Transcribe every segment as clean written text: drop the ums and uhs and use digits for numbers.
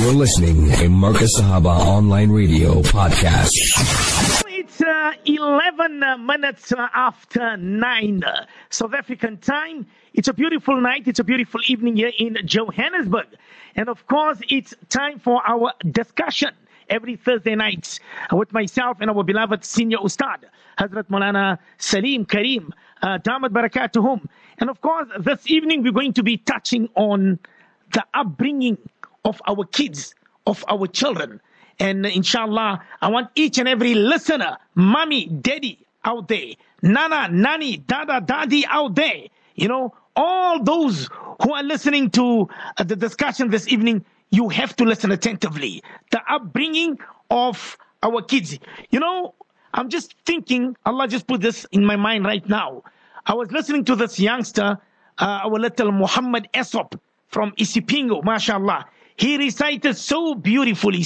You're listening to Markaz Sahaba Online Radio Podcast. It's 11 minutes after 9 South African time. It's a beautiful night. It's a beautiful evening here in Johannesburg. And of course, it's time for our discussion every Thursday night with myself and our beloved senior Ustad, Hazrat Maulana Sarrim Karim, Damat Barakatuhum. And of course, this evening we're going to be touching on the upbringing of our kids, of our children. And inshallah, I want each and every listener, mommy, daddy out there, nana, nanny, dada, daddy out there, you know, all those who are listening to the discussion this evening, you have to listen attentively. The upbringing of our kids. You know, I'm just thinking, Allah just put this in my mind right now. I was listening to this youngster, our little Muhammad Esop from Isipingo, mashallah. He recited so beautifully.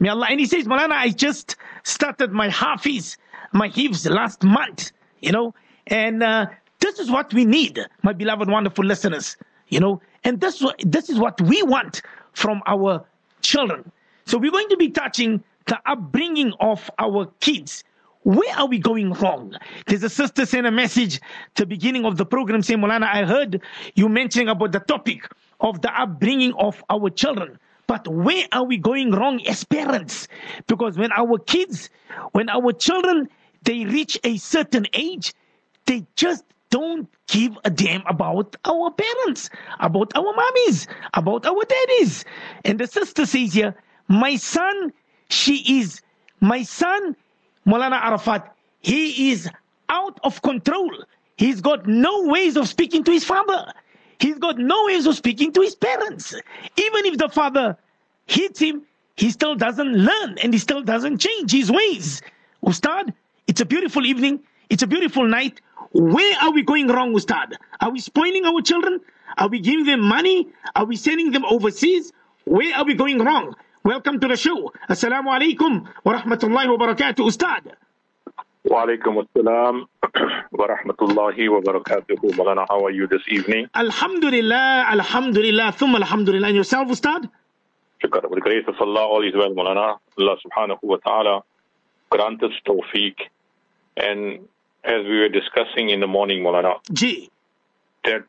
May Allah. And he says, Malana, I just started my Hafiz, my Hifz last month, you know. And this is what we need, my beloved, wonderful listeners, you know. And this is what we want from our children. So we're going to be touching the upbringing of our kids. Where are we going wrong? There's a sister sent a message at the beginning of the program saying, Mulana, I heard you mentioning about the topic of the upbringing of our children. But where are we going wrong as parents? Because when our kids, when our children, they reach a certain age, they just don't give a damn about our parents, about our mommies, about our daddies. And the sister says here, my son, Mulana Arafat, he is out of control. He's got no ways of speaking to his father. He's got no ways of speaking to his parents. Even if the father hits him, he still doesn't learn and he still doesn't change his ways. Ustad, it's a beautiful evening. It's a beautiful night. Where are we going wrong, Ustad? Are we spoiling our children? Are we giving them money? Are we sending them overseas? Where are we going wrong? Welcome to the show. Assalamu alaikum wa rahmatullahi wa barakatuh, Ustad. Wa alaikum assalam wa rahmatullahi wa barakatuh. Malana, how are you this evening? Alhamdulillah, thumma alhamdulillah. And yourself, Ustad? Shukr. With the grace of Allah, all is well, Malana. Allah subhanahu wa ta'ala grant us tawfiq. And as we were discussing in the morning, Malana, that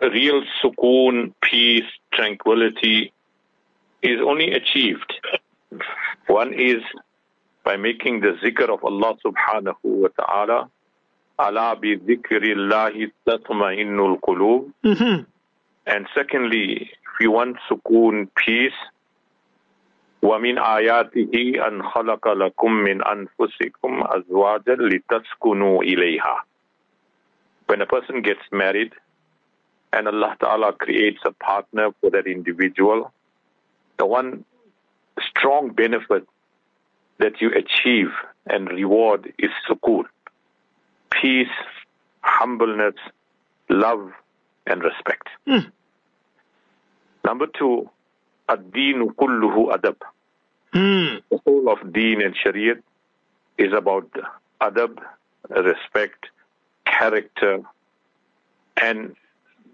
real sukoon, peace, tranquility, is only achieved, one is by making the zikr of Allah subhanahu wa ta'ala. Ala bi zikrillahi tatma'innul qulub. And secondly, if you want sukoon, peace, wa min ayatihi an khalaqa lakum min anfusikum azwajan litaskunu ilayha. When a person gets married and Allah ta'ala creates a partner for that individual, the one strong benefit that you achieve and reward is sukoon, peace, humbleness, love, and respect. Number two, ad-deenu kulluhu adab. The whole of deen and shariat is about adab, respect, character, and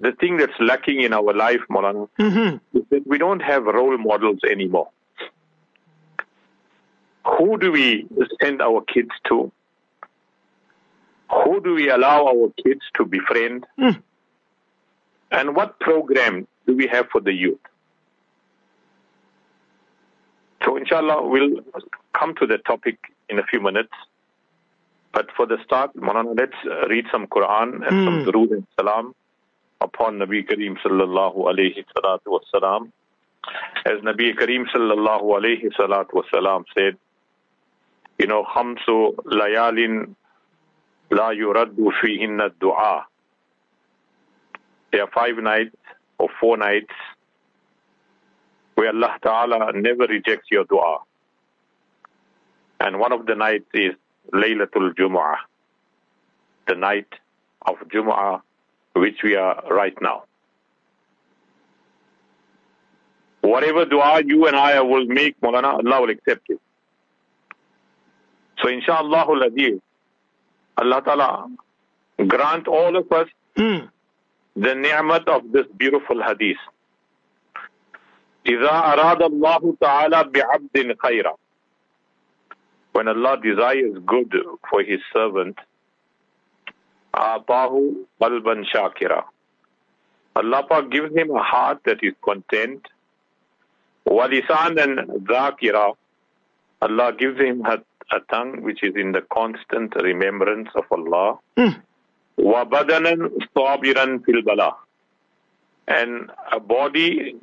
the thing that's lacking in our life, Maulana, is that we don't have role models anymore. Who do we send our kids to? Who do we allow our kids to befriend? And what program do we have for the youth? So inshallah, we'll come to the topic in a few minutes. But for the start, Maulana, let's read some Quran and some durood and salam upon Nabi Kareem sallallahu alayhi salatu wasalam. As Nabi Kareem sallallahu alayhi salatu wasalam said, you know, khamsu layalin la yuraddu fihinna du'a. There are 5 nights or 4 nights where Allah Ta'ala never rejects your du'a. And one of the nights is Laylatul Jumu'ah, the night of Jumu'ah, which we are right now. Whatever dua you and I will make, Maulana, Allah will accept it. So insha'Allah, Allah Ta'ala grant all of us the ni'mat of this beautiful hadith. إِذَا أَرَادَ اللَّهُ تَعَالَى بِعَبْدٍ خَيْرًا. When Allah desires good for His servant, آتَاهُ قَلْبًا شَاكِرًا, Allah Pak gives him a heart that is content. وَلِسَانًا ذَاكِرًا, Allah gives him a tongue which is in the constant remembrance of Allah. وَبَدَنًا صَابِرًا فِي الْبَلَاءِ, and a body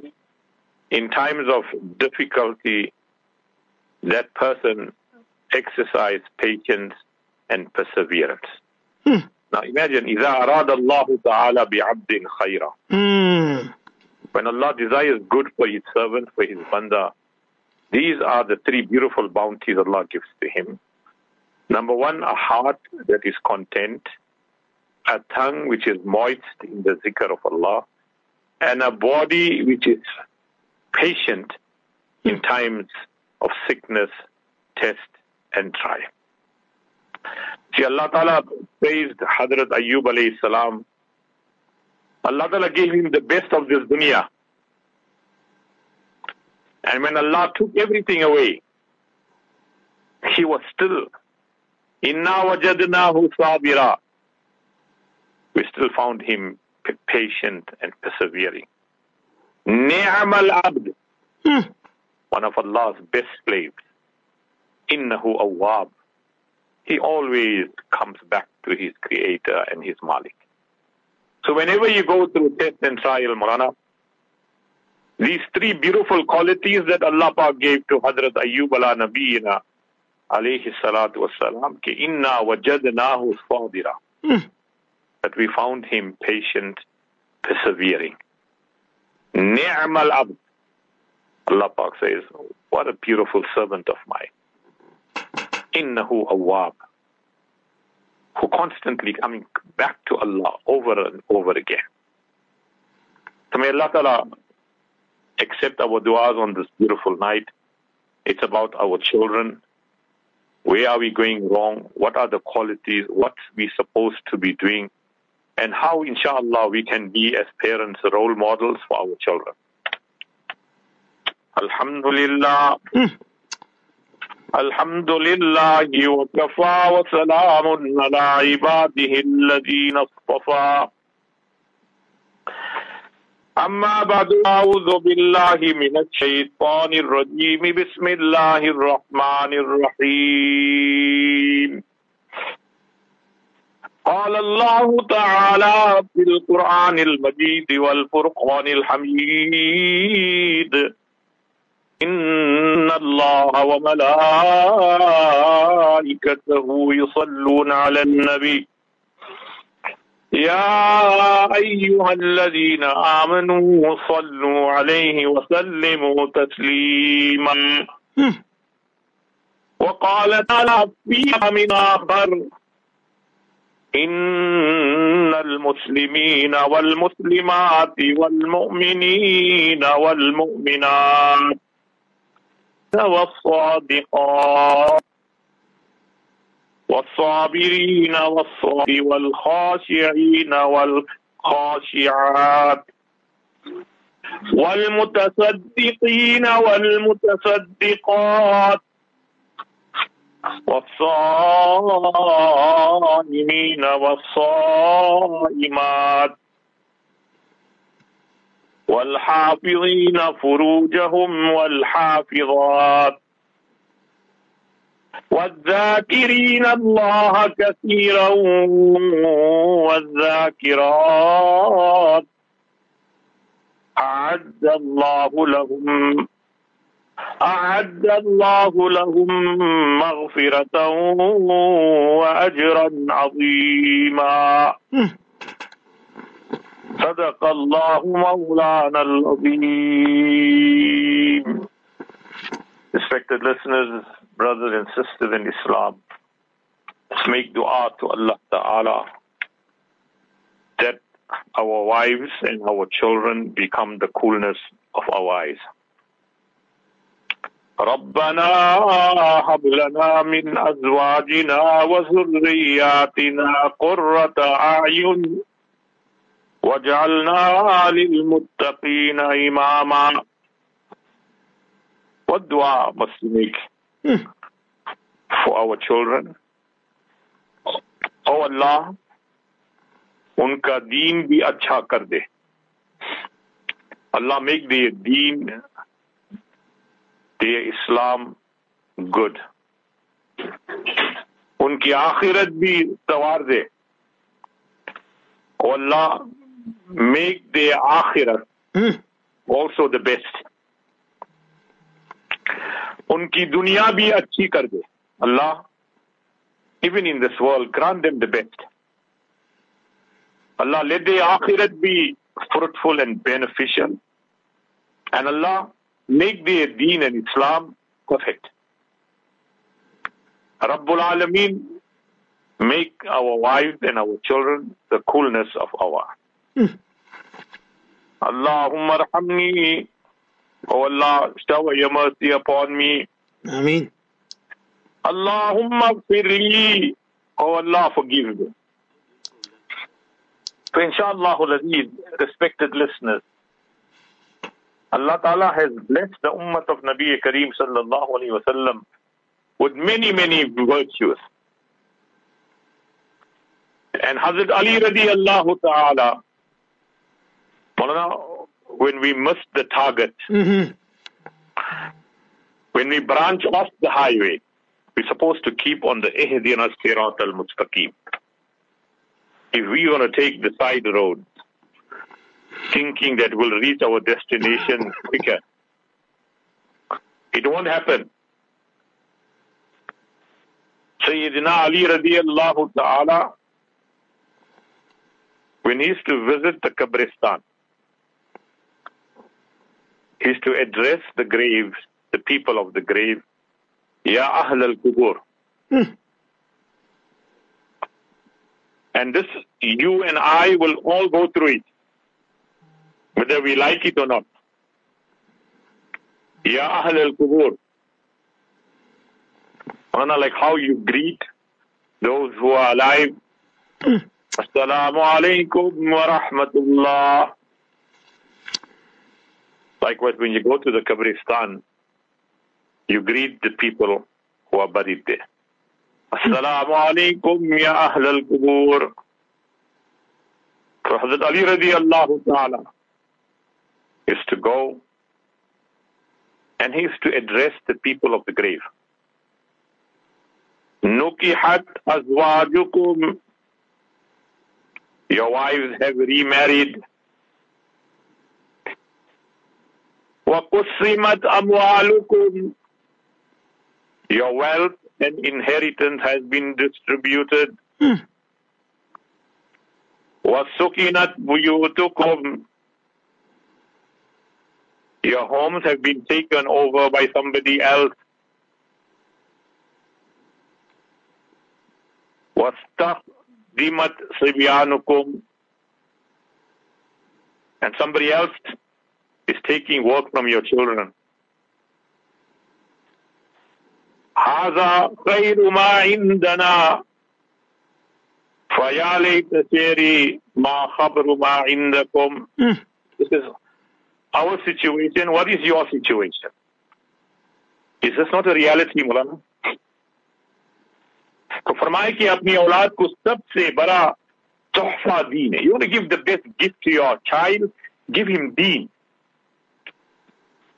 in times of difficulty, that person exercise patience and perseverance. Now imagine, إِذَا أَرَادَ اللَّهُ تَعَالَى بِعَبْدٍ خَيْرًا. When Allah desires good for His servant, for His banda, these are the three beautiful bounties Allah gives to him. Number one, a heart that is content, a tongue which is moist in the zikr of Allah, and a body which is patient in times of sickness, test, and trial. See, Allah Ta'ala praised Hazrat Ayyub alayhi salam. Allah Ta'ala gave him the best of this dunya. And when Allah took everything away, he was still, Inna wajadnahu sabira. We still found him patient and persevering. Ni'mal abd, one of Allah's best slaves. Innahu awwab, he always comes back to his Creator and his Malik. So whenever you go through test and trial, Mulana, these three beautiful qualities that Allah Pak gave to Hazrat Ayyub ala Nabiina alayhi salatu wassalam, ki inna wajadnahu sabira, that we found him patient, persevering. Ni'mal abd, Allah Pak says, what a beautiful servant of mine. Innahu awwab, who constantly coming back to Allah over and over again. So may Allah Ta'ala accept our du'as on this beautiful night. It's about our children. Where are we going wrong? What are the qualities? What we supposed to be doing? And how, inshallah, we can be as parents role models for our children. Alhamdulillah. Alhamdulillah wa kafa wa salamun ala ibadihi alladhina istafa. Amma ba'du, a'udhu billahi minash shaitanir rajim. Bismillahir rahmanir rahim. قال الله تعالى في القرآن المجيد والفرقان الحميد إن الله وملائكته يصلون على النبي يا أيها الذين آمنوا صلوا عليه وسلموا تسليما وقال تعالى فيها من آخر إن المسلمين والمسلمات والمؤمنين والمؤمنات والصادقات والصابرين والخاشعين والخاشعات والمتصدقين والمتصدقات والصائمين والصائمات والحافظين فروجهم والحافظات والذاكرين الله كثيرا والذاكرات أعد الله لهم مغفرة وأجرا عظيما. صدق الله مولانا العظيم. Respected listeners, brothers and sisters in Islam, let's make dua to Allah Ta'ala that our wives and our children become the coolness of our eyes. رَبَّنَا هَبْ لَنَا مِنْ أَزْوَاجِنَا وَذُرِّيَّاتِنَا قُرَّةَ أَعْيُنٍ وَجَعَلْنَا لِلْمُتَّقِينَ إِمَامًا. What dua must we make for our children? Oh Allah, unka deen bhi acha kar de. Allah, make their deen, their Islam good. Unki akhirat bhi sawar de. Oh Allah, make their akhirat also the best. Unki dunya bhi achhi kar de. Allah, even in this world, grant them the best. Allah, let their akhirat be fruitful and beneficial. And Allah, make their deen and Islam perfect. Rabbul Alameen, make our wives and our children the coolness of our heart. Allahumma rahamni. Oh Allah, shower your mercy upon me. Ameen. Allahumma firli. Oh Allah, forgive me. So inshallah, respected listeners, Allah Ta'ala has blessed the ummah of Nabi Kareem sallallahu alayhi wasallam with many, many virtues. And Hazrat Ali radiallahu ta'ala, when we missed the target, when we branch off the highway, we're supposed to keep on the Ihdina Sirat al-Mustaqim. If we're going to take the side road, thinking that we'll reach our destination quicker, it won't happen. Sayyidina Ali radiallahu ta'ala, when he used to visit the Qabristan, he used to address the grave, the people of the grave, Ya Ahl al-Qubur. And this, you and I will all go through it, whether we like it or not. Ya Ahl al-Qubur. Like how you greet those who are alive. Assalamu alaikum wa rahmatullah. Likewise, when you go to the Qabristan, you greet the people who are buried there. Assalamu alaikum ya ahl al-Qubur. So Hazrat Ali radiallahu ta'ala used to go and he used to address the people of the grave. Nukihat azwajukum. Your wives have remarried. Wa qussimat amwalukum. Your wealth and inheritance has been distributed. وَسُكِنَتْ بُيُوتُكُمْ. Your homes have been taken over by somebody else. وَاسْتَخْدِمَتْ صِبْيَانُكُمْ. And somebody else is taking work from your children. هَذَا خَيْرُ مَا عِنْدَنَا فَيَا لَيْتَ شَيْرِي مَا خَبْرُ مَا عِنْدَكُمْ. This is our situation. What is your situation? Is this not a reality, Mulana? So, farmai ki apni aulad ko sabse bara tuhfa deen. You want to give the best gift to your child, give him deen.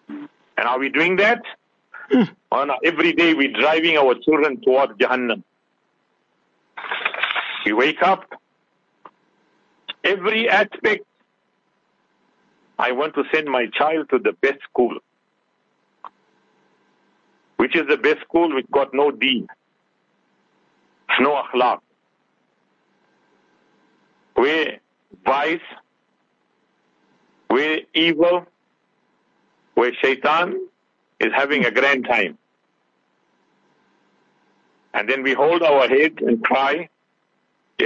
And are we doing that? Every day we're driving our children towards Jahannam. We wake up. Every aspect, I want to send my child to the best school. Which is the best school? Which got no deen. No akhlaq. Where vice, where evil, where shaitan is having a grand time. And then we hold our head and cry,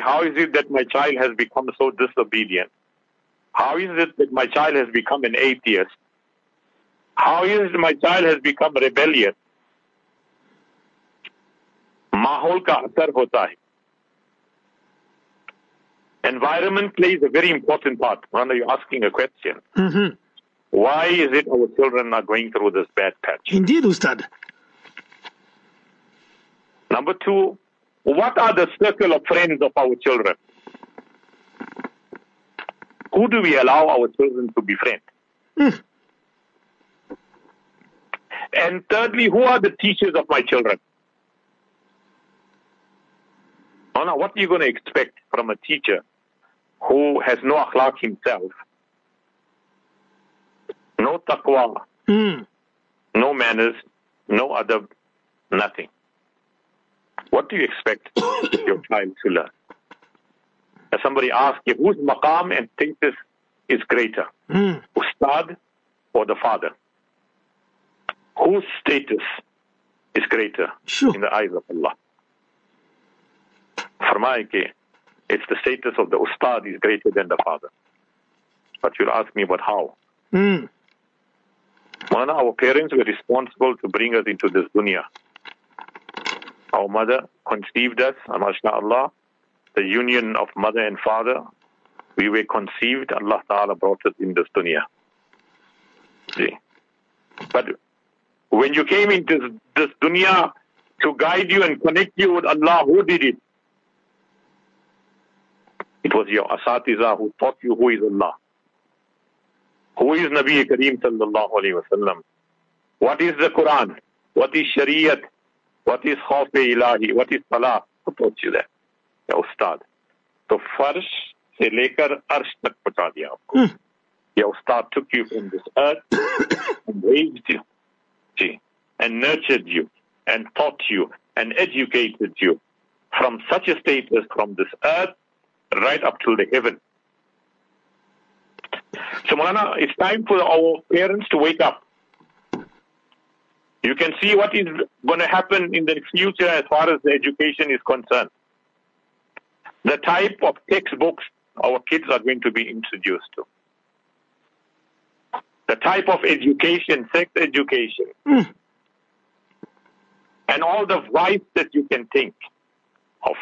how is it that my child has become so disobedient? How is it that my child has become an atheist? How is it my child has become rebellious? Mahol ka asar hota hai. Environment plays a very important part. Rana, you're asking a question. Why is it our children are going through this bad patch? Indeed, Ustad. Number two, what are the circle of friends of our children? Who do we allow our children to befriend? Mm. And thirdly, who are the teachers of my children? Oh, now, what are you going to expect from a teacher who has no akhlaq himself, no taqwa, no manners, no adab, nothing? What do you expect your child to learn? As somebody asks you, whose maqam and status is greater, Ustad or the father? Whose status is greater in the eyes of Allah? Farmaike, it's the status of the Ustad is greater than the father. But you'll ask me, but how? Our parents were responsible to bring us into this dunya. Our mother conceived us, mashallah, the union of mother and father. We were conceived, Allah Ta'ala brought us in this dunya. See? But when you came into this dunya to guide you and connect you with Allah, who did it? It was your asatiza who taught you who is Allah. Who is Nabi Kareem sallallahu alayhi wasallam? What is the Quran? What is Shariat? What is Khawf-e-Ilahi? What is Salah? Who taught you that? Your Ustad. So Farsh se lekar Arsh tak pahuncha diya aapko. Your Ustad took you from this earth and raised you and nurtured you and taught you and educated you from such a status from this earth right up to the heaven. So, Mulana, it's time for our parents to wake up. You can see what is going to happen in the future as far as the education is concerned. The type of textbooks our kids are going to be introduced to. The type of education, sex education. And all the vice that you can think of.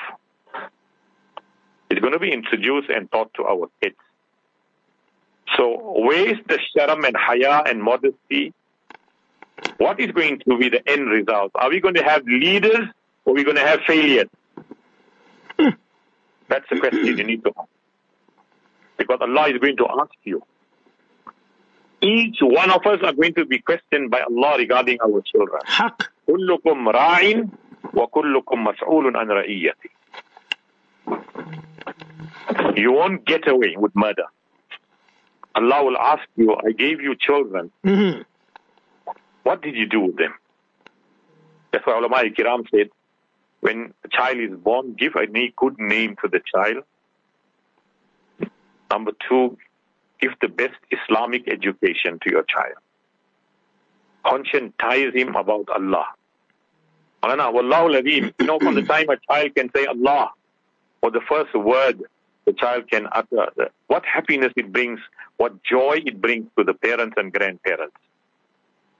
It's going to be introduced and taught to our kids. So where is the sharam and haya and modesty? What is going to be the end result? Are we going to have leaders or are we going to have failures? That's the question you need to ask. Because Allah is going to ask you. Each one of us are going to be questioned by Allah regarding our children. Kullukum ra'in wa kullukum mas'ulun an ra'iyati. You won't get away with murder. Allah will ask you, I gave you children. What did you do with them? That's why ulama kiram said, when a child is born, give a good name to the child. Number two, give the best Islamic education to your child. Conscientize him about Allah. You know, from the time a child can say Allah, or the first word the child can utter, what happiness it brings, what joy it brings to the parents and grandparents.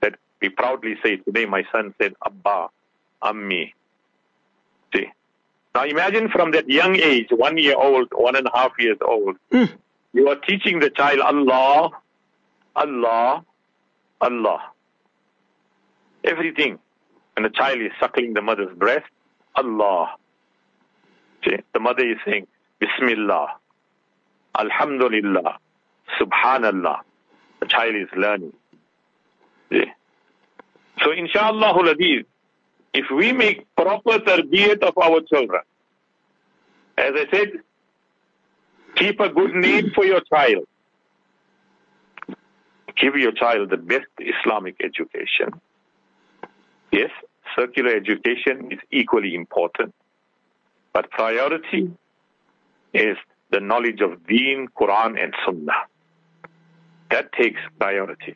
That we proudly say, today my son said, Abba, Ammi. See? Now imagine from that young age, 1 year old, 1.5 years old, you are teaching the child Allah, Allah, Allah. Everything. And the child is suckling the mother's breast, Allah. See? The mother is saying, Bismillah, Alhamdulillah, Subhanallah. The child is learning. See? So, inshallah, if we make proper tarbiyat of our children, as I said, keep a good name for your child. Give your child the best Islamic education. Yes, secular education is equally important, but priority is the knowledge of Deen, Quran and Sunnah. That takes priority.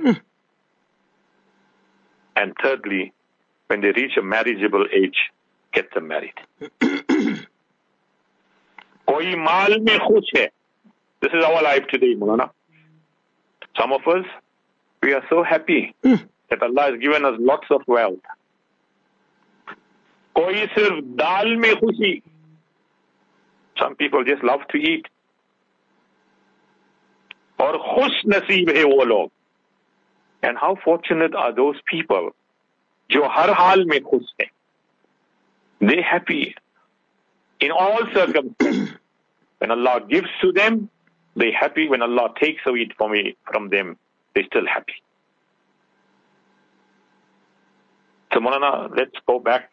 And thirdly, when they reach a marriageable age, get them married. This is our life today, Mulana. Some of us, we are so happy that Allah has given us lots of wealth. Some people just love to eat. Aur khush naseeb hai wo log And how fortunate are those people, jo har haal mein khush hain. They're happy in all circumstances. When Allah gives to them, they're happy. When Allah takes away from them, they're still happy. So, Maulana, let's go back.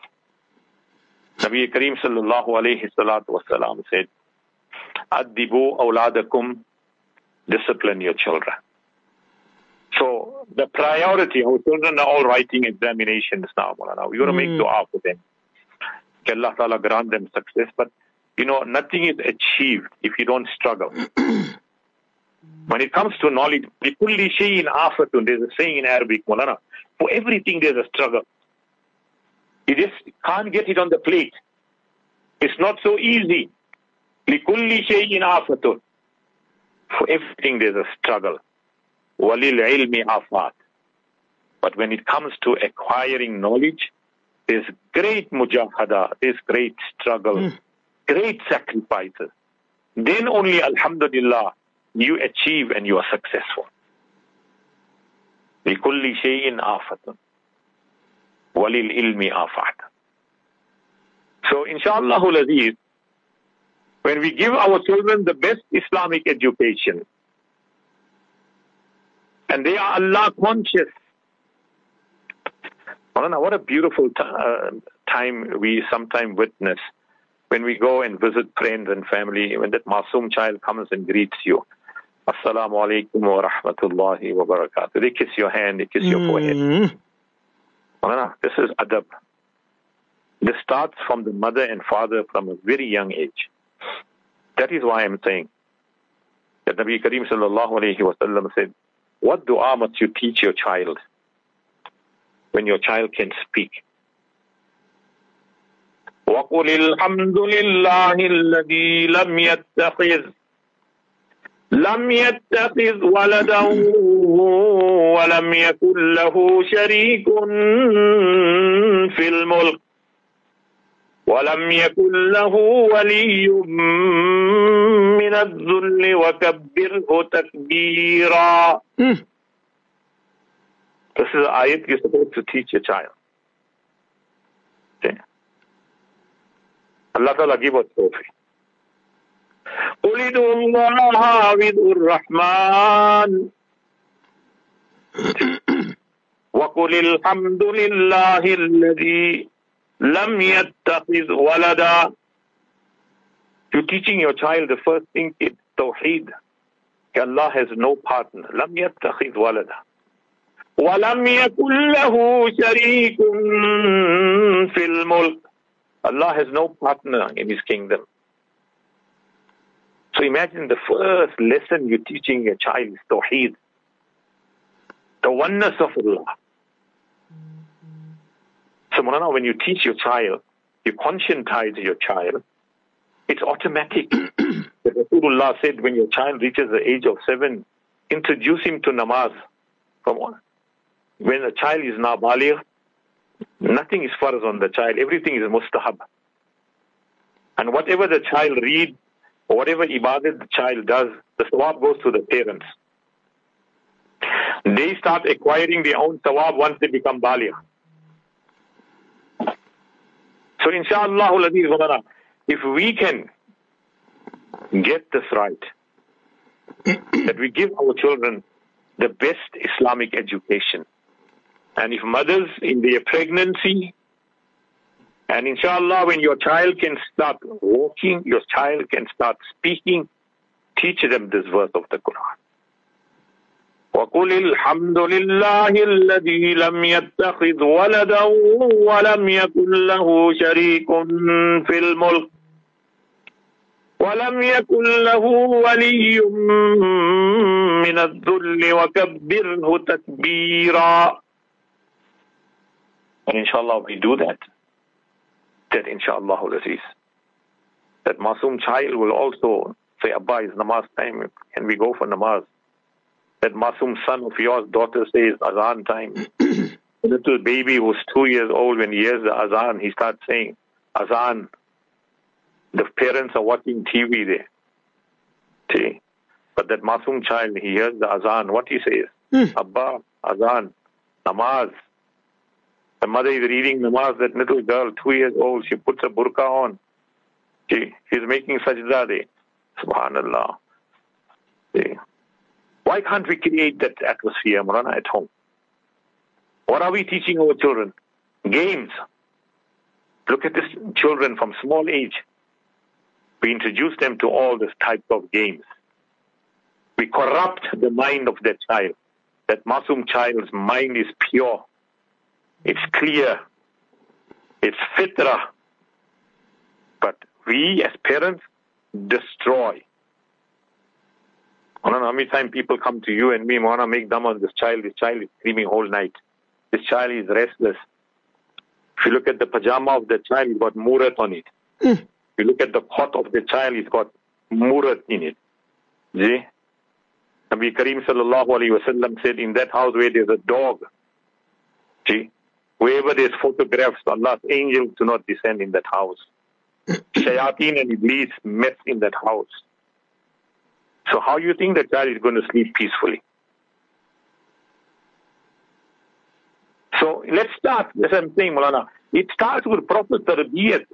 Nabi Kareem sallallahu alayhi salatu wasalam said, Addibu awladakum, discipline your children. So, the priority, our children are all writing examinations now, Maulana. We're going to make dua for them. Allah Ta'ala grant them success, but you know, nothing is achieved if you don't struggle. When it comes to knowledge, there's a saying in Arabic, Mulana, for everything there's a struggle. You just can't get it on the plate. It's not so easy. For everything there's a struggle. But when it comes to acquiring knowledge, there's great mujahada, there's great struggle, great sacrifices. Then only, alhamdulillah, you achieve and you are successful. لِكُلِّ شَيْءٍ آفَةٌ وَلِلْإِلْمِ آفَةٌ. So, inshaAllah, when we give our children the best Islamic education, and they are Allah conscious, Maulana, what a beautiful time we sometimes witness when we go and visit friends and family, when that masoom child comes and greets you. Assalamu alaikum wa rahmatullahi wa barakatuh. They kiss your hand, they kiss your forehead. Maulana, this is adab. This starts from the mother and father from a very young age. That is why I'm saying that Nabi Kareem sallallahu alayhi wa sallam said, what dua must you teach your child when your child can speak? وَقُلِ الْحَمْدُ لِلَّهِ الَّذِي لَمْ يَتَّخِذْ وَلَدًا وَلَمْ يَكُنْ لَهُ شَرِيكٌ فِي الْمُلْكِ وَلَمْ يَكُنْ لَهُ وَلِيٌّ مِّنَ الذُّلِّ وَكَبِّرْهُ تَكْبِيرًا. This is the ayat you're supposed to teach your child. Okay. Allah Ta'ala give us tawfiq. Ulidu Allah widur Rahman. Wa qulil hamdulillahi alladhi lam yattakhiz walada. You're teaching your child the first thing is tawheed. Allah has no partner. Lam yattakhiz walada. وَلَمْ يَكُنْ لَهُ شَرِيكٌ فِي الْمُلْكِ. Allah has no partner in His kingdom. So imagine the first lesson you're teaching your child is Tawheed, the oneness of Allah. So Mulana, when you teach your child, you conscientize your child, it's automatic. Rasulullah said when your child reaches the age of 7, introduce him to namaz. Come on. When a child is now baligh, nothing is farz on the child. Everything is mustahab. And whatever the child reads, or whatever ibadat the child does, the sawab goes to the parents. They start acquiring their own sawab once they become baligh. So inshaAllah, if we can get this right, that we give our children the best Islamic education. And if mothers in their pregnancy, and inshallah when your child can start walking, your child can start speaking, teach them this verse of the Quran. وَقُلِ الْحَمْدُ لِلَّهِ الَّذِي لَمْ يَتَّخِذْ وَلَدًا وَلَمْ يَكُنْ لَهُ شَرِيكٌ فِي الْمُلْكِ وَلَمْ يَكُنْ لَهُ وَلِيٌّ مِّنَ الذُّلِّ وَكَبِّرْهُ تَكْبِيرًا. And inshallah we do that, that inshallah that masoom child will also say, Abba, it's namaz time, can we go for namaz? That masoom son of yours, daughter says, azan time. The little baby who's 2 years old, when he hears the azan, he starts saying, azan. The parents are watching TV there. See? But that masoom child, he hears the azan. What he says? Abba, Azan, Namaz. The mother is reading Namaz. That little girl, 2 years old, she puts a burqa on. She's making sajda. Subhanallah. See. Why can't we create that atmosphere, Mulana, at home? What are we teaching our children? Games. Look at these children from small age. We introduce them to all this type of games. We corrupt the mind of that child. That Masum child's mind is pure. It's clear. It's fitrah. But we as parents destroy. I don't know how many times people come to you and me, Moana, make dumb on this child. This child is screaming whole night. This child is restless. If you look at the pajama of the child, it's got murat on it. If you look at the cot of the child, it's got murat in it. See? Nabi Karim sallallahu alayhi wa sallam said, in that house where there's a dog, see? Wherever there's photographs, Allah's angels do not descend in that house. Shayateen and Iblis mess in that house. So how do you think the child is going to sleep peacefully? So let's start, as I'm saying, Mulana, it starts with proper tarbiyat.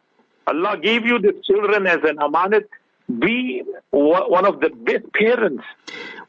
Allah gave you the children as an amanat. Be one of the best parents.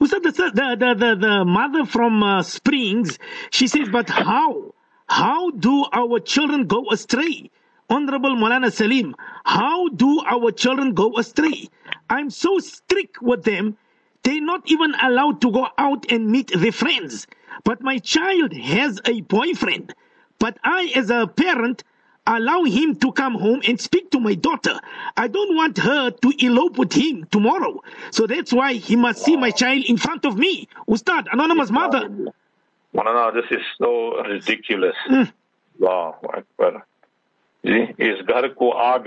Ustad, the mother from Springs, she says, but how? How do our children go astray? Honorable Maulana Sarrim, how do our children go astray? I'm so strict with them, they're not even allowed to go out and meet their friends. But my child has a boyfriend. But I, as a parent, allow him to come home and speak to my daughter. I don't want her to elope with him tomorrow. So that's why he must see my child in front of me. Ustad, anonymous mother. Maulana, this is so ridiculous. Wow, well. This house has caught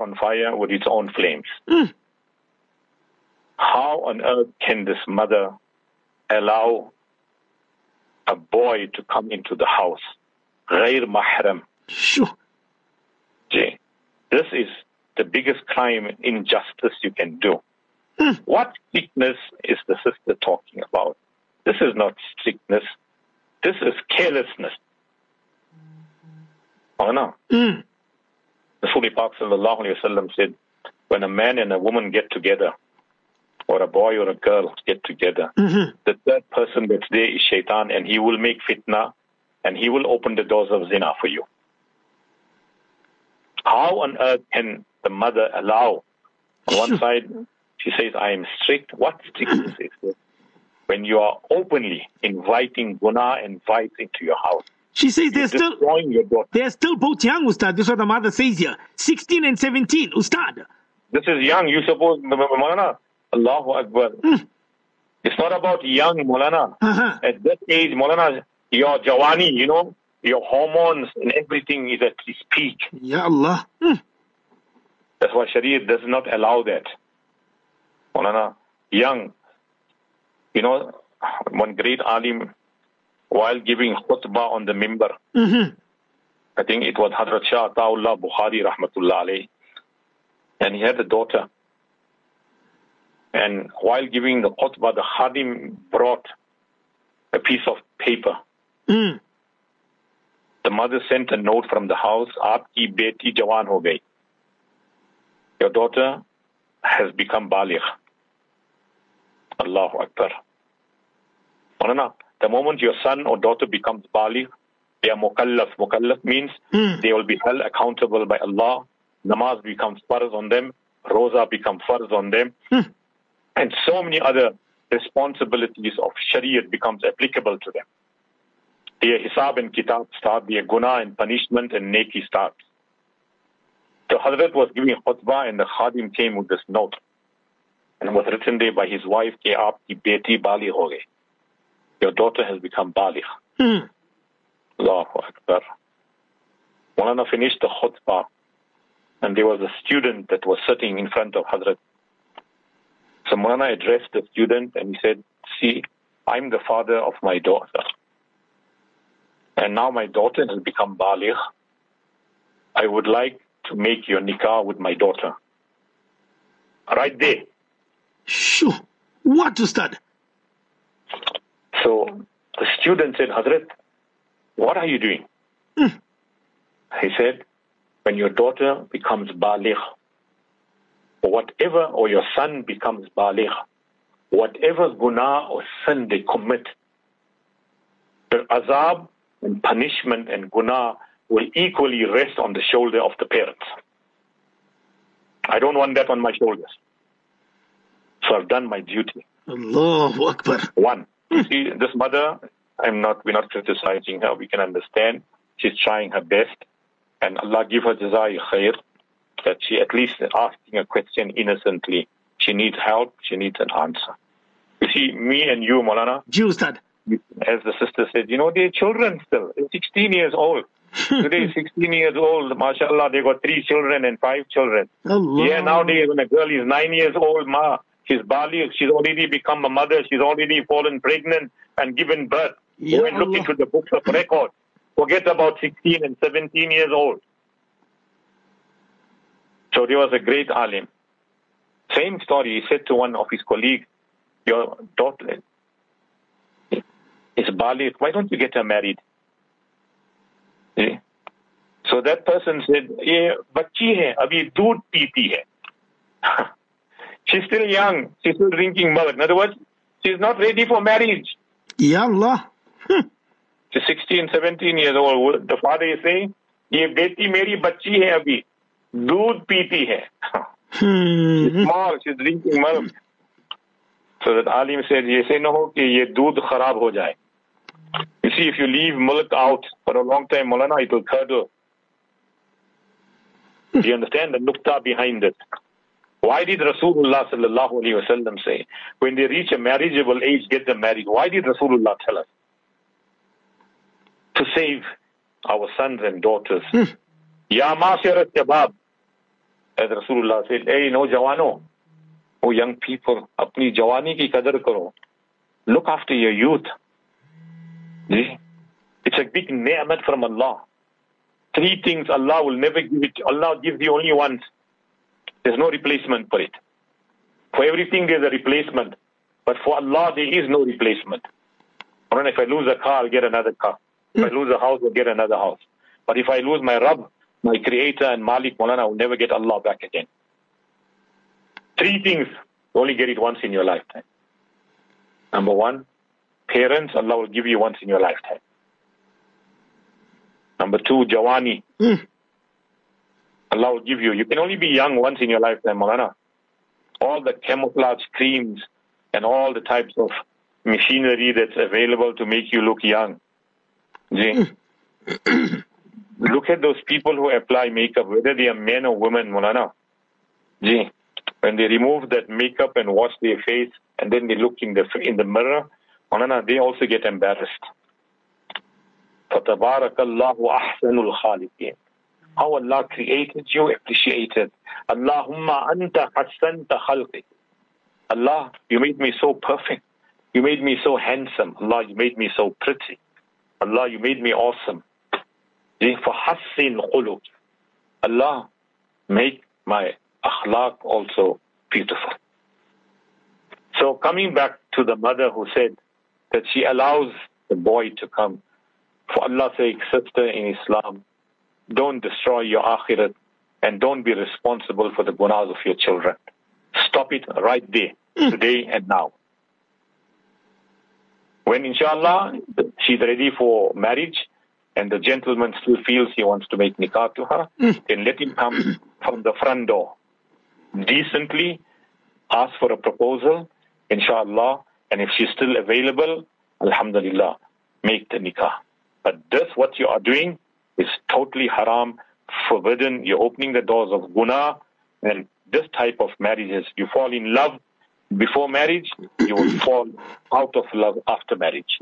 on fire with its own flames. How on earth can this mother allow a boy to come into the house? Ghair mahram. This is the biggest crime, injustice you can do. What strictness is the sister talking about? This is not strictness. This is carelessness. Oh no. Rasul Pak sallallahu alayhi wa sallam said, when a man and a woman get together, or a boy or a girl get together, the third person that's there is shaitan, and he will make fitna, and he will open the doors of zina for you. How on earth can the mother allow? On one side, she says, I am strict. What strictness is this? When you are openly inviting guna and vice into your house. She says they're still both young, Ustad. This is what the mother says here. 16 and 17, Ustad. This is young. You suppose, Mulana, Allahu Akbar. It's not about young, Mulana. At that age, Mulana, your jawani, you know, your hormones and everything is at its peak. Ya Allah. That's why Sharia does not allow that. Mulana, young. You know, one great alim, while giving khutbah on the mimbar, I think it was Hadrat Shah Ta'ullah Bukhari rahmatullah alayhi, and he had a daughter. And while giving the khutbah, the khadim brought a piece of paper. The mother sent a note from the house, Aapki beti jawan ho gayi. Your daughter has become baligh. Allahu Akbar. The moment your son or daughter becomes baligh, they are mukallaf. Mukallaf means they will be held accountable by Allah. Namaz becomes farz on them. Roza becomes farz on them. And so many other responsibilities of Shariat becomes applicable to them. Their hisab and kitab start. Their guna and punishment and neki start. The Hazrat was giving khutbah and the khadim came with this note. And was written there by his wife, ke aapki beti baligh ho gayi. Your daughter has become baligh. Allahu Akbar. Maulana finished the khutbah, and there was a student that was sitting in front of Hazrat. So Maulana addressed the student and he said, see, I'm the father of my daughter. And now my daughter has become baligh. I would like to make your nikah with my daughter. Right there. Shoo! What is that? So the student said, Hazrat, what are you doing? He said, when your daughter becomes baligh, or whatever, or your son becomes baligh, whatever guna or sin they commit, the azab and punishment and guna will equally rest on the shoulder of the parents. I don't want that on my shoulders. So I've done my duty. Allahu Akbar. One. You see, this mother, we're not criticizing her, we can understand. She's trying her best. And Allah give her jazai khair, that she at least asking a question innocently. She needs help, she needs an answer. You see, me and you, Maulana, as the sister said, you know, they're children still. They're 16 years old. Today, 16 years old, mashallah, they got 3 children and 5 children. Allah. Yeah, nowadays when a girl is 9 years old, ma, she's baligh, she's already become a mother, she's already fallen pregnant and given birth. Yeah, when looking into the books of record, forget about 16 and 17 years old. So there was a great alim. Same story, he said to one of his colleagues, your daughter is baligh, why don't you get her married? So that person said, "Ye bachi hai, abhi doodh peeti hai." She's still young. She's still drinking milk. In other words, she's not ready for marriage. Ya Allah. She's 16, 17 years old. The father is saying, "Ye beti meri bachi hai abhi, doodh peeti hai." She's small. She's drinking milk. So that alim said, "Ye se na ho ki ye doodh kharab ho jaye." You see, if you leave milk out for a long time, Maulana, it will curdle. Do you understand the nukta behind it? Why did Rasulullah sallallahu alaihi wasallam say, when they reach a marriageable age, get them married? Why did Rasulullah tell us? To save our sons and daughters. Ya ma'ashara shabab, as Rasulullah said, hey, no jawano, oh young people, apni jawani ki qadar karo. Look after your youth. It's a big ni'mat from Allah. 3 things Allah will never give it. Allah gives the only ones. There's no replacement for it. For everything there's a replacement. But for Allah there is no replacement. And if I lose a car, I'll get another car. If I lose a house, I'll get another house. But if I lose my Rabb, my Creator and Malik, Maulana, I will never get Allah back again. 3 things, you only get it once in your lifetime. Number 1, parents, Allah will give you once in your lifetime. Number 2, jawani. Allah will give you. You can only be young once in your lifetime, Maulana. All the camouflage creams and all the types of machinery that's available to make you look young. Look at those people who apply makeup, whether they are men or women, Maulana. When they remove that makeup and wash their face and then they look in the mirror, Maulana, they also get embarrassed. Fatabarakallahu ahsanul khaliqin. How Allah created you, appreciated. Allahumma anta hasanta khalqi. Allah, you made me so perfect. You made me so handsome. Allah, you made me so pretty. Allah, you made me awesome. Fahassin khuluq. Allah, make my akhlaq also beautiful. So coming back to the mother who said that she allows the boy to come. For Allah's sake, sister in Islam, don't destroy your akhirat and don't be responsible for the gunas of your children. Stop it right there, today and now. When inshallah she's ready for marriage and the gentleman still feels he wants to make nikah to her, then let him come from the front door. Decently, ask for a proposal, inshallah, and if she's still available, alhamdulillah, make the nikah. But this, what you are doing, is totally haram, forbidden. You're opening the doors of guna and this type of marriages. You fall in love before marriage, you will fall out of love after marriage.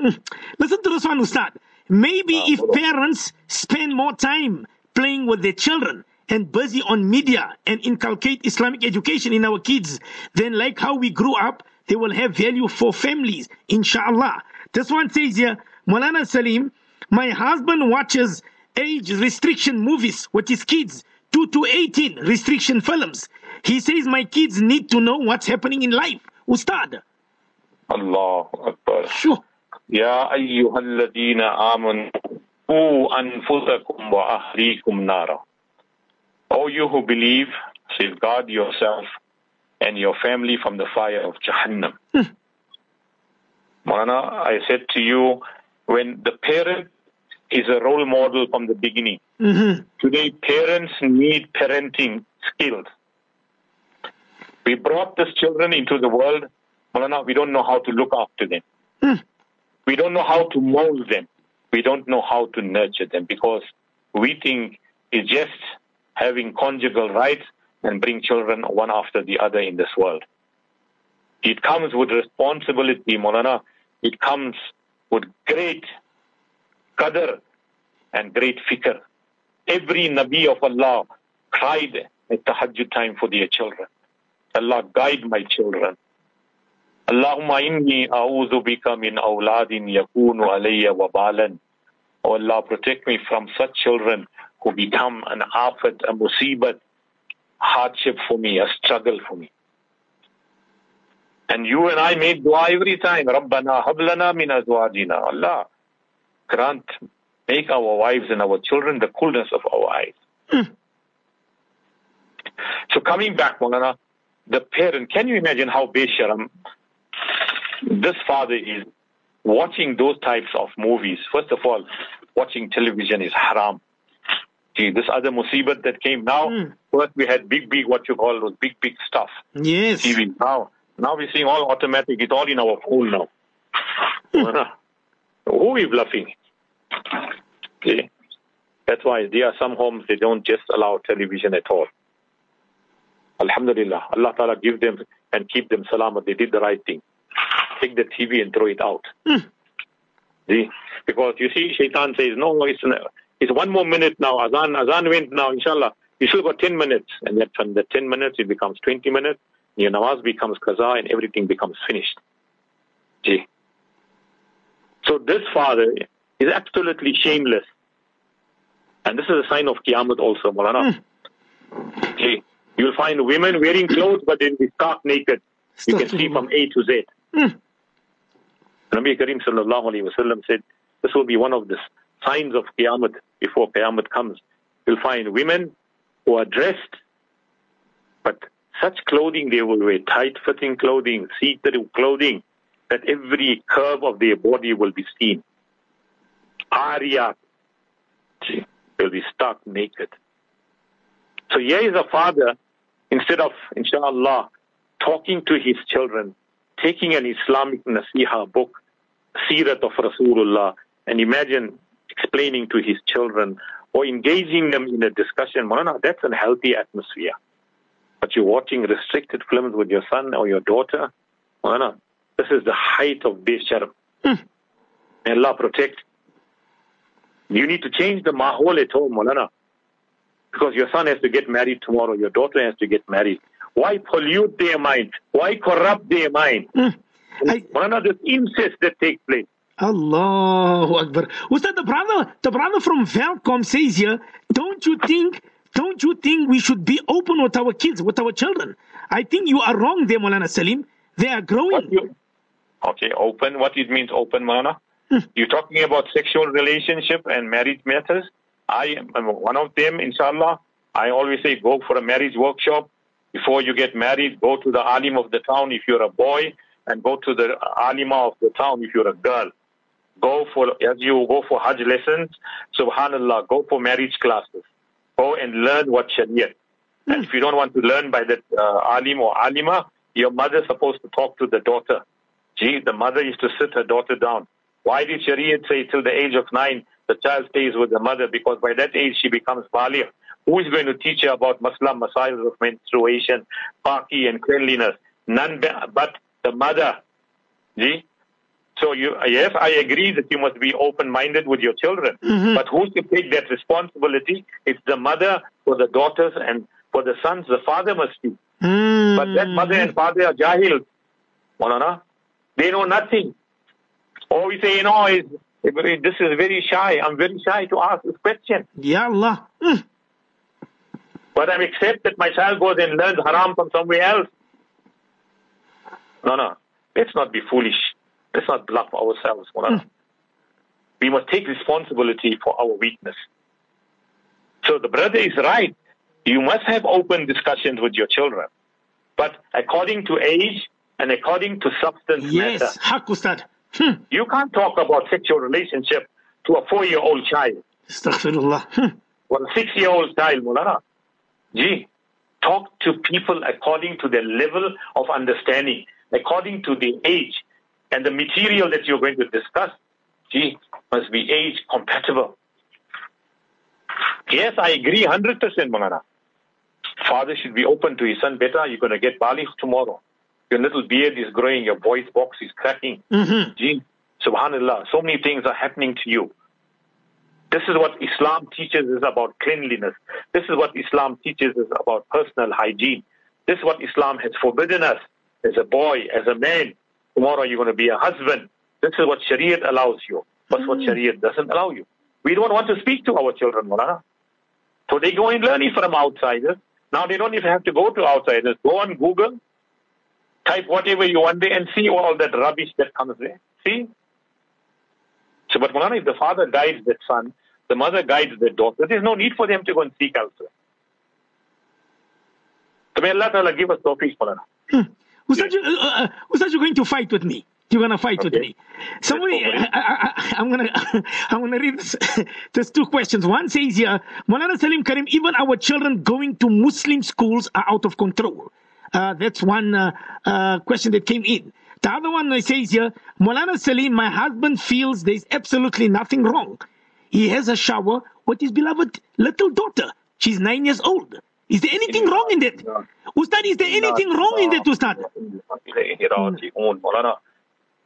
Listen to this one, Ustad. Maybe if parents spend more time playing with their children and busy on media and inculcate Islamic education in our kids, then like how we grew up, they will have value for families, inshallah. This one says here, Maulana Sarrim, my husband watches age restriction movies with his kids, 2 to 18 restriction films. He says my kids need to know what's happening in life. Ustad. Allahu Akbar. Sure. Ya ayyuhalladina amanu qu anfusakum wa ahlikum nara. O you who believe, safeguard yourself and your family from the fire of Jahannam. Maulana, I said to you, when the parent is a role model from the beginning. Today, parents need parenting skills. We brought these children into the world, Maulana, we don't know how to look after them. We don't know how to mold them. We don't know how to nurture them, because we think it's just having conjugal rights and bring children one after the other in this world. It comes with responsibility, Maulana. It comes with great qadr and great fikr. Every Nabi of Allah cried at tahajjud time for their children. Allah, guide my children. Allahumma inni a'udhu bika min awladin yakunu alayya wabalan. Oh Allah, protect me from such children who become an afat, a musibat, hardship for me, a struggle for me. And you and I made dua every time. Rabbana hablana min azwajina. Allah, grant, make our wives and our children the coolness of our eyes. So coming back, Maulana, the parent, can you imagine how besharam this father is watching those types of movies? First of all, watching television is haram. See, this other musibat that came now, first we had big, what you call those big stuff. Yes. TV. Now we're seeing all automatic. It's all in our phone now. Who are we bluffing? Okay. That's why there are some homes, they don't just allow television at all. Alhamdulillah, Allah Ta'ala give them and keep them salamat. They did the right thing. Take the TV and throw it out. See? Because you see, Shaitan says, no, it's 1 more minute now. Azan went now, inshallah. You still got 10 minutes. And then from the 10 minutes, it becomes 20 minutes. Your namaz becomes qaza and everything becomes finished. See? So this father is absolutely shameless. And this is a sign of Qiyamut also, Maulana. See? You'll find women wearing clothes, but they'll be stark naked. You can see from A to Z. Nabi Karim sallallahu alayhi wa sallam said, this will be one of the signs of Qiyamut before Qiyamut comes. You'll find women who are dressed, but such clothing they will wear, tight-fitting clothing, see-through clothing, that every curve of their body will be seen. Ariyat. They'll be stark naked. So here is a father, instead of, inshallah, talking to his children, taking an Islamic nasiha book, Seerat of Rasulullah, and imagine explaining to his children or engaging them in a discussion. Maulana, that's a healthy atmosphere. But you're watching restricted films with your son or your daughter. Maulana, this is the height of besharm. May Allah protect. You need to change the mahol at home, Maulana. Because your son has to get married tomorrow. Your daughter has to get married. Why pollute their mind? Why corrupt their mind? One of the incest that takes place. Allahu Akbar. Ustad, the brother from Velcom says here, don't you think we should be open with our kids, with our children? I think you are wrong there, Maulana Salim. They are growing. Okay, open. What it means open, Maulana? You're talking about sexual relationship and marriage matters? I am one of them, inshallah. I always say, go for a marriage workshop. Before you get married, go to the alim of the town if you're a boy, and go to the alima of the town if you're a girl. As you go for Hajj lessons, subhanallah, go for marriage classes. Go and learn what Sharia. And if you don't want to learn by that alim or alima, your mother's supposed to talk to the daughter. Gee, the mother used to sit her daughter down. Why did Sharia say till the age of 9, the child stays with the mother? Because by that age, she becomes baligh. Who is going to teach her about masails of menstruation, paki and cleanliness? None but the mother. See? So, yes, I agree that you must be open-minded with your children. But who's to take that responsibility? It's the mother for the daughters, and for the sons, the father must be. But that mother and father are jahil. They know nothing. Or we say, this is very shy. I'm very shy to ask this question. Ya Allah. But I accept that my child goes and learns haram from somewhere else. No. Let's not be foolish. Let's not bluff ourselves, Mulana. We must take responsibility for our weakness. So the brother is right. You must have open discussions with your children. But according to age and according to substance matter. Haq Ustad. You can't talk about sexual relationship to a 4-year-old child. Astaghfirullah. Or a 6-year-old child, Mulana. Gee, talk to people according to their level of understanding, according to the age and the material that you're going to discuss. Gee, must be age compatible. Yes, I agree 100%, Mulana. Father should be open to his son. Beta, you're going to get baligh tomorrow. Your little beard is growing. Your voice box is cracking. Gee, subhanallah, so many things are happening to you. This is what Islam teaches us about cleanliness. This is what Islam teaches us about personal hygiene. This is what Islam has forbidden us as a boy, as a man. Tomorrow you're going to be a husband. This is what Shariat allows you. That's what Shariat doesn't allow you. We don't want to speak to our children, Mulana. So they go and learn it from outsiders. Now they don't even have to go to outsiders. Go on Google, type whatever you want there and see all that rubbish that comes there. See? So, but Mulana, if the father guides that son, the mother guides their daughter, there's no need for them to go and seek elsewhere. So may Allah Ta'ala give us tawfiq, Mulana. Ustad, you're going to fight with me. You're going to fight with me. Somebody, I'm going to read this. There's two questions. One says here, Maulana Sarrim Karim, even our children going to Muslim schools are out of control. That's one question that came in. The other one says here, Maulana Sarrim, my husband feels there's absolutely nothing wrong. He has a shower with his beloved little daughter. She's 9 years old. Is there anything wrong in that? Ustad, is there anything wrong in that, Ustad?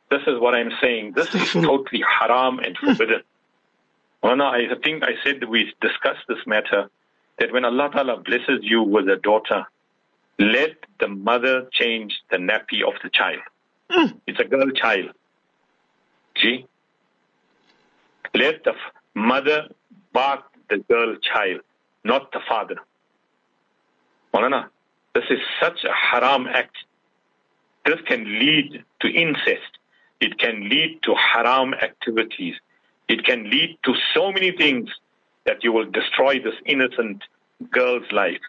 This is what I'm saying. This is totally haram and forbidden. Mulana, I think I said we discussed this matter, that when Allah Ta'ala blesses you with a daughter, let the mother change the nappy of the child. It's a girl child. See? Let the mother bath the girl child, not the father. Mulana, this is such a haram act. This can lead to incest. It can lead to haram activities. It can lead to so many things that you will destroy this innocent girl's life.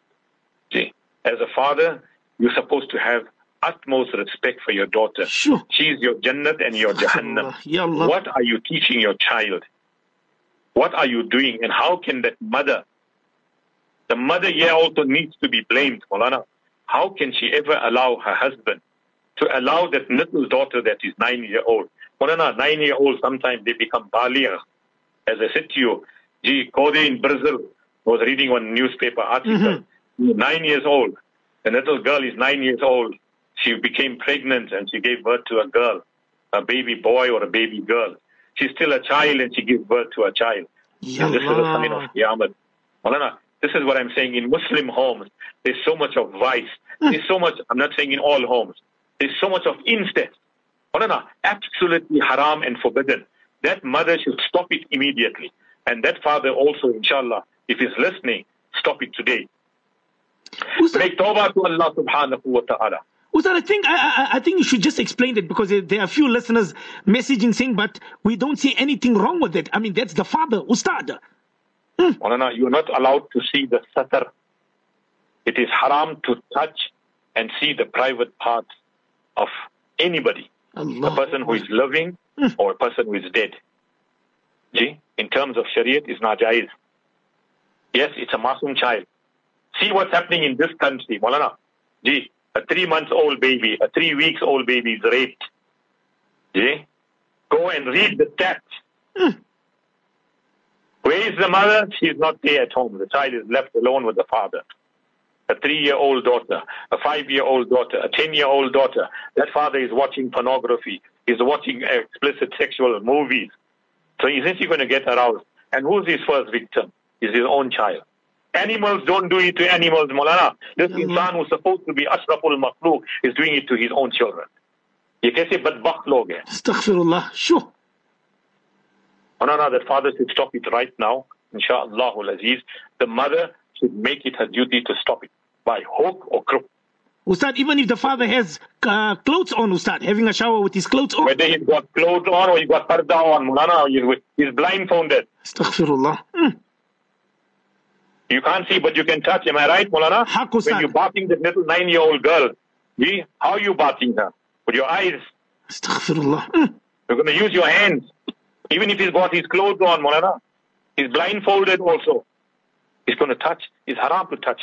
See, as a father, you're supposed to have utmost respect for your daughter. Sure. She's your Jannat and your Jahannam. What are you teaching your child? What are you doing? And how can that mother, the mother here also needs to be blamed, Mulana. How can she ever allow her husband to allow that little daughter that is 9-year-old. Mulana, 9-year-old, sometimes they become baligh. As I said to you, gee, Kode in Brazil, was reading one newspaper article, 9 years old. The little girl is 9 years old. She became pregnant and she gave birth to a girl, a baby boy or a baby girl. She's still a child and she gives birth to a child. And this is a sign of Qiyamah. Mulana, this is what I'm saying. In Muslim homes, there's so much of vice. There's so much, I'm not saying in all homes, there's so much of incest. Mulana, absolutely haram and forbidden. That mother should stop it immediately. And that father also, inshallah, if he's listening, stop it today. Ustad, make tawbah to Allah subhanahu wa ta'ala. Ustad, I think you should just explain that because there are a few listeners messaging saying, but we don't see anything wrong with it. I mean, that's the father, Ustad. Mulana, you're not allowed to see the satar. It is haram to touch and see the private parts of anybody, a person who is living or a person who is dead. Gee, in terms of Shariat, is not jaiz. Yes, it's a masoom child. See what's happening in this country, Mulana. Gee, a 3-month-old baby, a 3-week-old baby is raped. Gee, go and read the text. Where is the mother? She's not there at home. The child is left alone with the father. A 3-year-old daughter, a 5-year-old daughter, a 10-year-old daughter. That father is watching pornography, is watching explicit sexual movies. So isn't he going to get aroused? And who's his first victim? Is his own child. Animals don't do it to animals, Mulana. This insan who's supposed to be Ashraful Makhluq is doing it to his own children. You can say, badbakht log hai. Astaghfirullah, sure. Mulana, that father should stop it right now. Insha'Allah al-Aziz. The mother should make it her duty to stop it by hook or crook. Ustad, even if the father has clothes on, Ustad, having a shower with his clothes on. Whether he's got clothes on or he's got parda on, Mulana, he's blindfolded. Astaghfirullah. You can't see, but you can touch. Am I right, Mulana? Haq, Ustad. When you're bathing this little 9-year-old girl, how are you bathing her? With your eyes. Astaghfirullah. You're going to use your hands. Even if he's got his clothes on, Mulana, he's blindfolded also. He's going to touch. It's haram to touch.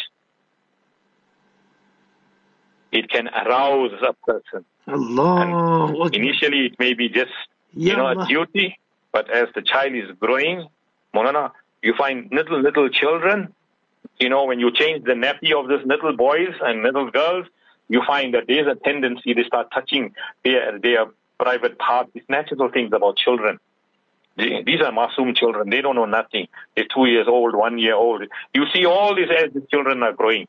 It can arouse a person. Allah. Initially, it may be just a duty, but as the child is growing, Mulana, you find little children. When you change the nappy of these little boys and little girls, you find that there's a tendency they start touching their private parts. It's natural things about children. These are masoom children. They don't know nothing. They're 2 years old, 1 year old. You see all this as the children are growing.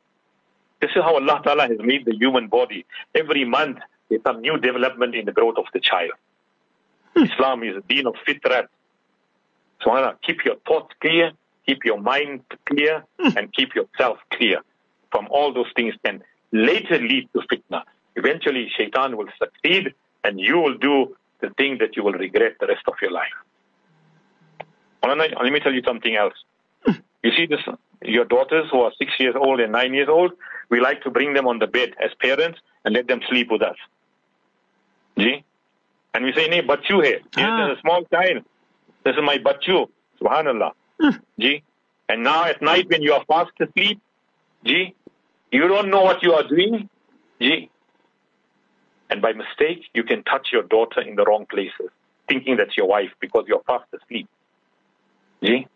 This is how Allah Ta'ala has made the human body. Every month, there's some new development in the growth of the child. Islam is a deen of fitrat. So keep your thoughts clear, keep your mind clear, and keep yourself clear. From all those things can later lead to fitna. Eventually, shaitan will succeed, and you will do the thing that you will regret the rest of your life. Let me tell you something else. You see this, your daughters who are 6 years old and 9 years old, we like to bring them on the bed as parents and let them sleep with us. See? And we say, but you here. There's a small child. This is my bachu. Subhanallah. Ji. And now at night when you are fast asleep, ji, you don't know what you are doing. Ji. And by mistake, you can touch your daughter in the wrong places, thinking that's your wife because you're fast asleep. Ji.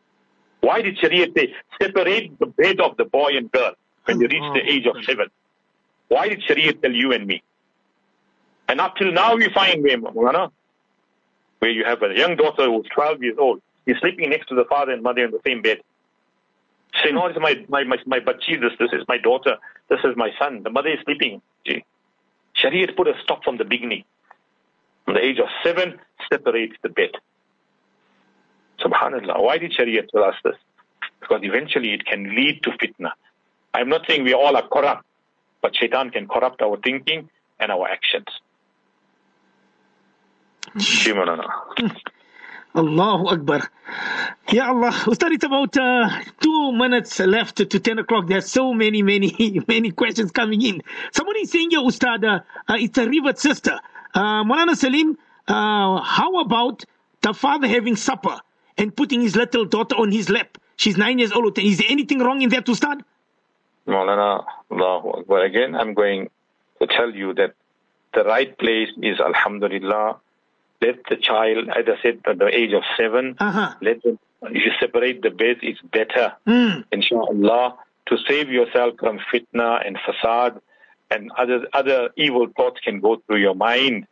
Why did Sharia say separate the bed of the boy and girl when they reach the age of 7? Why did Sharia tell you and me? And up till now we find where you have a young daughter who's 12 years old. He's sleeping next to the father and mother in the same bed. Say, no, it's my bachi, this is my daughter, this is my son. The mother is sleeping. Ji. Sharia put a stop from the beginning. From the age of 7, separate the bed. Subhanallah. Why did Sharia tell us this? Because eventually it can lead to fitna. I'm not saying we all are corrupt, but shaitan can corrupt our thinking and our actions. Allahu Akbar. Ya Allah. Ustad, it's about 2 minutes left to 10 o'clock. There are so many questions coming in. Somebody is saying, Ustad, it's a rivet sister. Maulana Salim, how about the father having supper and putting his little daughter on his lap? She's 9 years old. Is there anything wrong in that, Ustad? Maulana, Allahu Akbar. Again, I'm going to tell you that the right place is, alhamdulillah, let the child, as I said, at the age of 7, if you separate the beds, it's better, inshallah, to save yourself from fitna and fasad and other evil thoughts can go through your mind.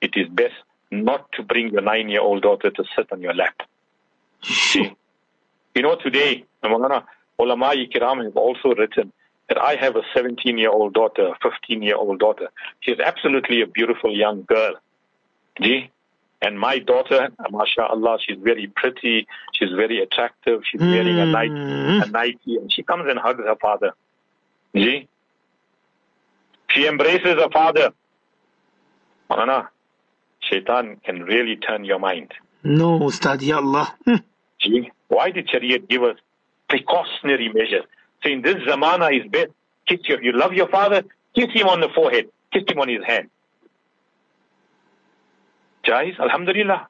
It is best not to bring your 9-year-old daughter to sit on your lap. See, today, ulama-i kiram have also written that I have a 17-year-old daughter, a 15-year-old daughter. She is absolutely a beautiful young girl. Ji? And my daughter, mashallah, she's very pretty, she's very attractive, she's wearing a nightie, and she comes and hugs her father. Ji? She embraces her father. Manana, shaitan can really turn your mind. No, Ustad, ya Allah. Why did Sharia give us precautionary measures? Saying this zamana is best. Kiss your, you love your father, kiss him on the forehead, kiss him on his hand. Jais, alhamdulillah.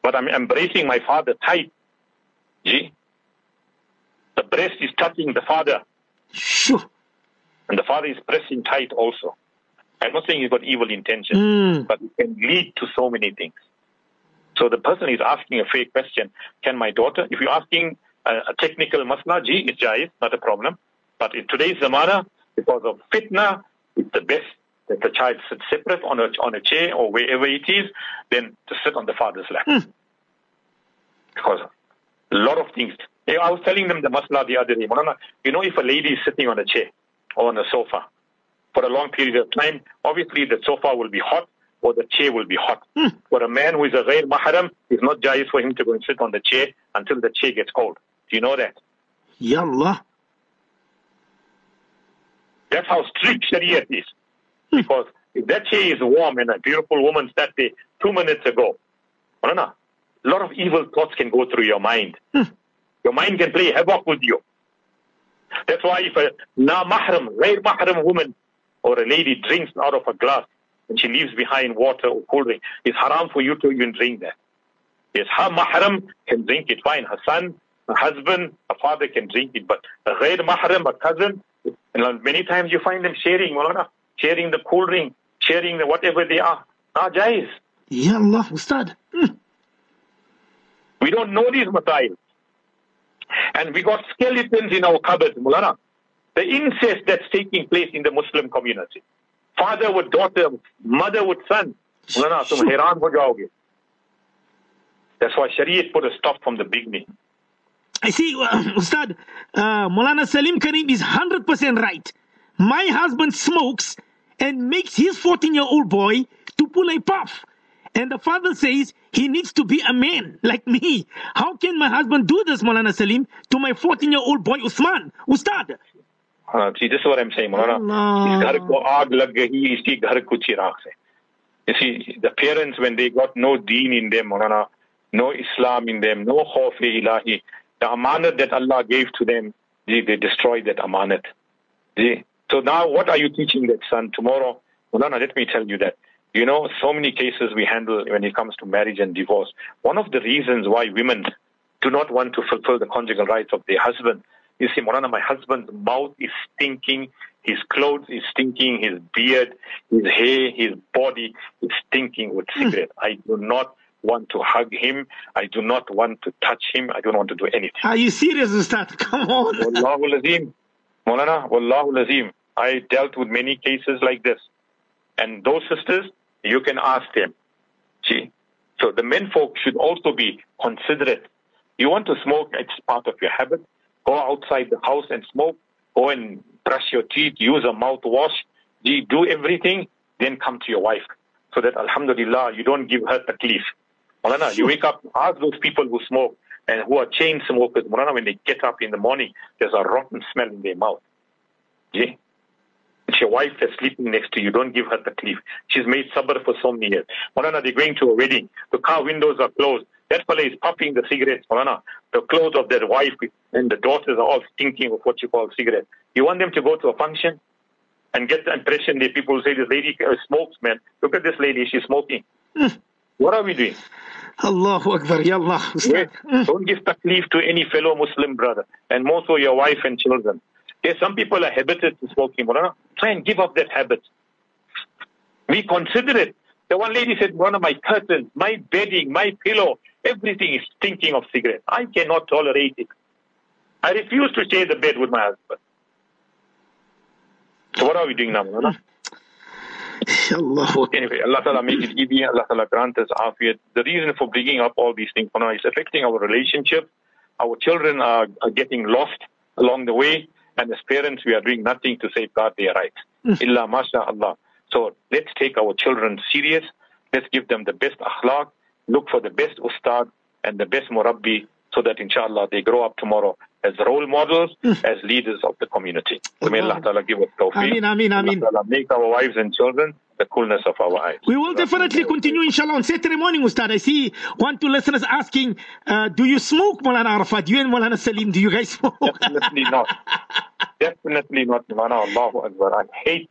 But I'm embracing my father tight. Ji? The breast is touching the father. Sure. And the father is pressing tight also. I'm not saying he's got evil intentions, but it can lead to so many things. So the person is asking a fake question. Can my daughter, if you're asking a technical masla, ji, it's jais, not a problem. But in today's zamana, because of fitna, it's the best that the child sits separate on a chair or wherever it is, then to sit on the father's lap. Because a lot of things. I was telling them the masla the other day. If a lady is sitting on a chair or on a sofa for a long period of time, obviously the sofa will be hot or the chair will be hot. For a man who is a ghair mahram, it's not jais for him to go and sit on the chair until the chair gets cold. Do you know that? Ya Allah. That's how strict Shariah is. Because if that she is warm and a beautiful woman said 2 minutes ago, Mulana, a lot of evil thoughts can go through your mind. Your mind can play havoc with you. That's why if a na-mahram, ghair-mahram woman or a lady drinks out of a glass and she leaves behind water or cold drink, it's haram for you to even drink that. Yes, her mahram can drink it, fine. Her son, her husband, her father can drink it. But a ghair-mahram, a cousin, and many times you find them sharing, Mulana, sharing the cold drink, sharing the whatever they are. Na jaiz. Ya Allah, Ustad. We don't know these masail. And we got skeletons in our cupboards, Mulana. The incest that's taking place in the Muslim community. Father with daughter, mother with son. Mulana, tum hairan ho jaoge. That's why Shariat put a stop from the beginning. I see, Ustad, Maulana Sarrim Karim is 100% right. My husband smokes and makes his 14-year-old boy to pull a puff. And the father says he needs to be a man like me. How can my husband do this, Maulana Sarrim, to my 14-year-old boy Usman? Ustad. See, this is what I'm saying, Maulana. You see, the parents, when they got no deen in them, Maulana, no Islam in them, no khawf-e-ilahi, the amanat that Allah gave to them, they destroyed that amanat. So now what are you teaching that son tomorrow? Mulana, let me tell you that. You know, so many cases we handle when it comes to marriage and divorce. One of the reasons why women do not want to fulfill the conjugal rights of their husband, you see, Mulana, my husband's mouth is stinking, his clothes is stinking, his beard, his hair, his body is stinking with cigarette. I do not want to hug him. I do not want to touch him. I don't want to do anything. Are you serious, Ustad? Come on. Wallahu Lazim. Mulana, Wallahu Lazim. I dealt with many cases like this. And those sisters, you can ask them. See? So the men folk should also be considerate. You want to smoke, it's part of your habit. Go outside the house and smoke. Go and brush your teeth. Use a mouthwash. Do everything. Then come to your wife. So that, alhamdulillah, you don't give her taklif. Mulana, you wake up, ask those people who smoke and who are chain smokers, Mulana, when they get up in the morning, there's a rotten smell in their mouth. Yeah? It's your wife that's sleeping next to you. Don't give her taklif. She's made sabr for so many years. Mulana, they're going to a wedding. The car windows are closed. That fella is puffing the cigarettes, Mulana. The clothes of that wife and the daughters are all stinking of what you call cigarettes. You want them to go to a function and get the impression that people say, this lady smokes, man. Look at this lady. She's smoking. What are we doing? Allahu Akbar, Ya Allah. Don't give taklif to any fellow Muslim brother, and more so your wife and children. Yes, some people are habited to smoking, Mulana. Try and give up that habit. Be considerate. The one lady said, Mulana, my curtains, my bedding, my pillow, everything is stinking of cigarette. I cannot tolerate it. I refuse to share the bed with my husband. So what are we doing now, Mulana? Allah. Anyway, Allah Ta'ala make it easy. Allah Ta'ala grant us afiyat. The reason for bringing up all these things, Mulana, is affecting our relationship. Our children are getting lost along the way. And as parents, we are doing nothing to safeguard their rights. Illa masha'Allah. So let's take our children serious. Let's give them the best akhlaq. Look for the best ustad and the best murabbi, so that inshallah they grow up tomorrow as role models, as leaders of the community. So may Allah Ta'ala give us tawfiq. Ameen, ameen, ameen. Allah Ta'ala make our wives and children the coolness of our eyes. We will definitely continue inshallah on Saturday morning, Ustad. I see one, two listeners asking, do you smoke, Mulana Arafat? You and Mulana Sarrim, do you guys smoke? Definitely not. Definitely not, Mulana. Allahu Akbar. I hate,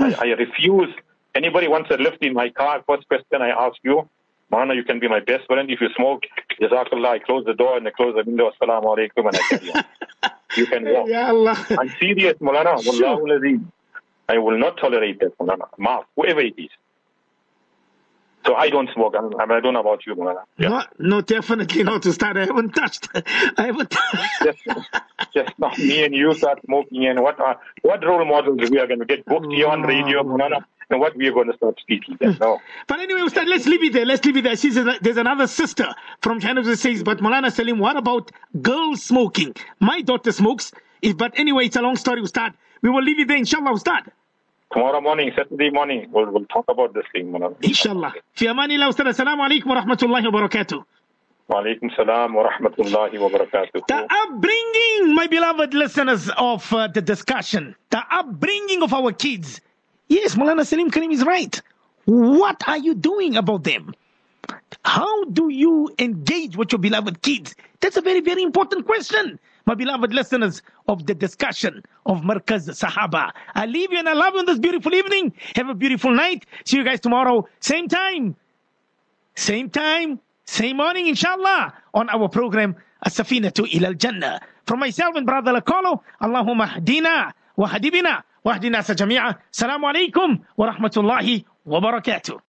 I refuse. Anybody wants a lift in my car, first question I ask you, Mulana, you can be my best friend. If you smoke, Jazakallah, I close the door and I close the window. Assalamu alaikum, and I carry on. You can walk. Ya Allah. I'm serious, Mulana. Sure. I will not tolerate that, Mulana. Maaf, whoever it is. So I don't smoke. I don't know about you, Mulana. Yeah. No, definitely not, Ustad. I haven't touched. Just not me and you start smoking. And what role models we are going to get booked here on radio, Mulana? And what we are going to start speaking then, no. But anyway, Ustad, let's leave it there. Let's leave it there. See, there's another sister from China who says, but Mulana Sarrim, what about girls smoking? My daughter smokes. But anyway, it's a long story, Ustad. We will leave it there, inshallah, Ustad. Tomorrow morning, Saturday morning, we'll talk about this thing, Mulana. Inshallah. Fi amanillah, Ustad. Assalamu alaikum wa rahmatullahi wa barakatuh. Walaikum salam wa rahmatullahi wa barakatuh. The upbringing, my beloved listeners of the discussion, the upbringing of our kids. Yes, Maulana Sarrim Karim is right. What are you doing about them? How do you engage with your beloved kids? That's a very, very important question, my beloved listeners of the discussion of Markaz Sahaba. I leave you and I love you on this beautiful evening. Have a beautiful night. See you guys tomorrow. Same time. Same time. Same morning, inshallah, on our program, As-Safinatu Ilal Jannah. From myself and Brother Lakolo, Allahumma ahdina wa hadibina wa ahdina sa jami'a. Assalamu alaikum wa rahmatullahi wa barakatuh.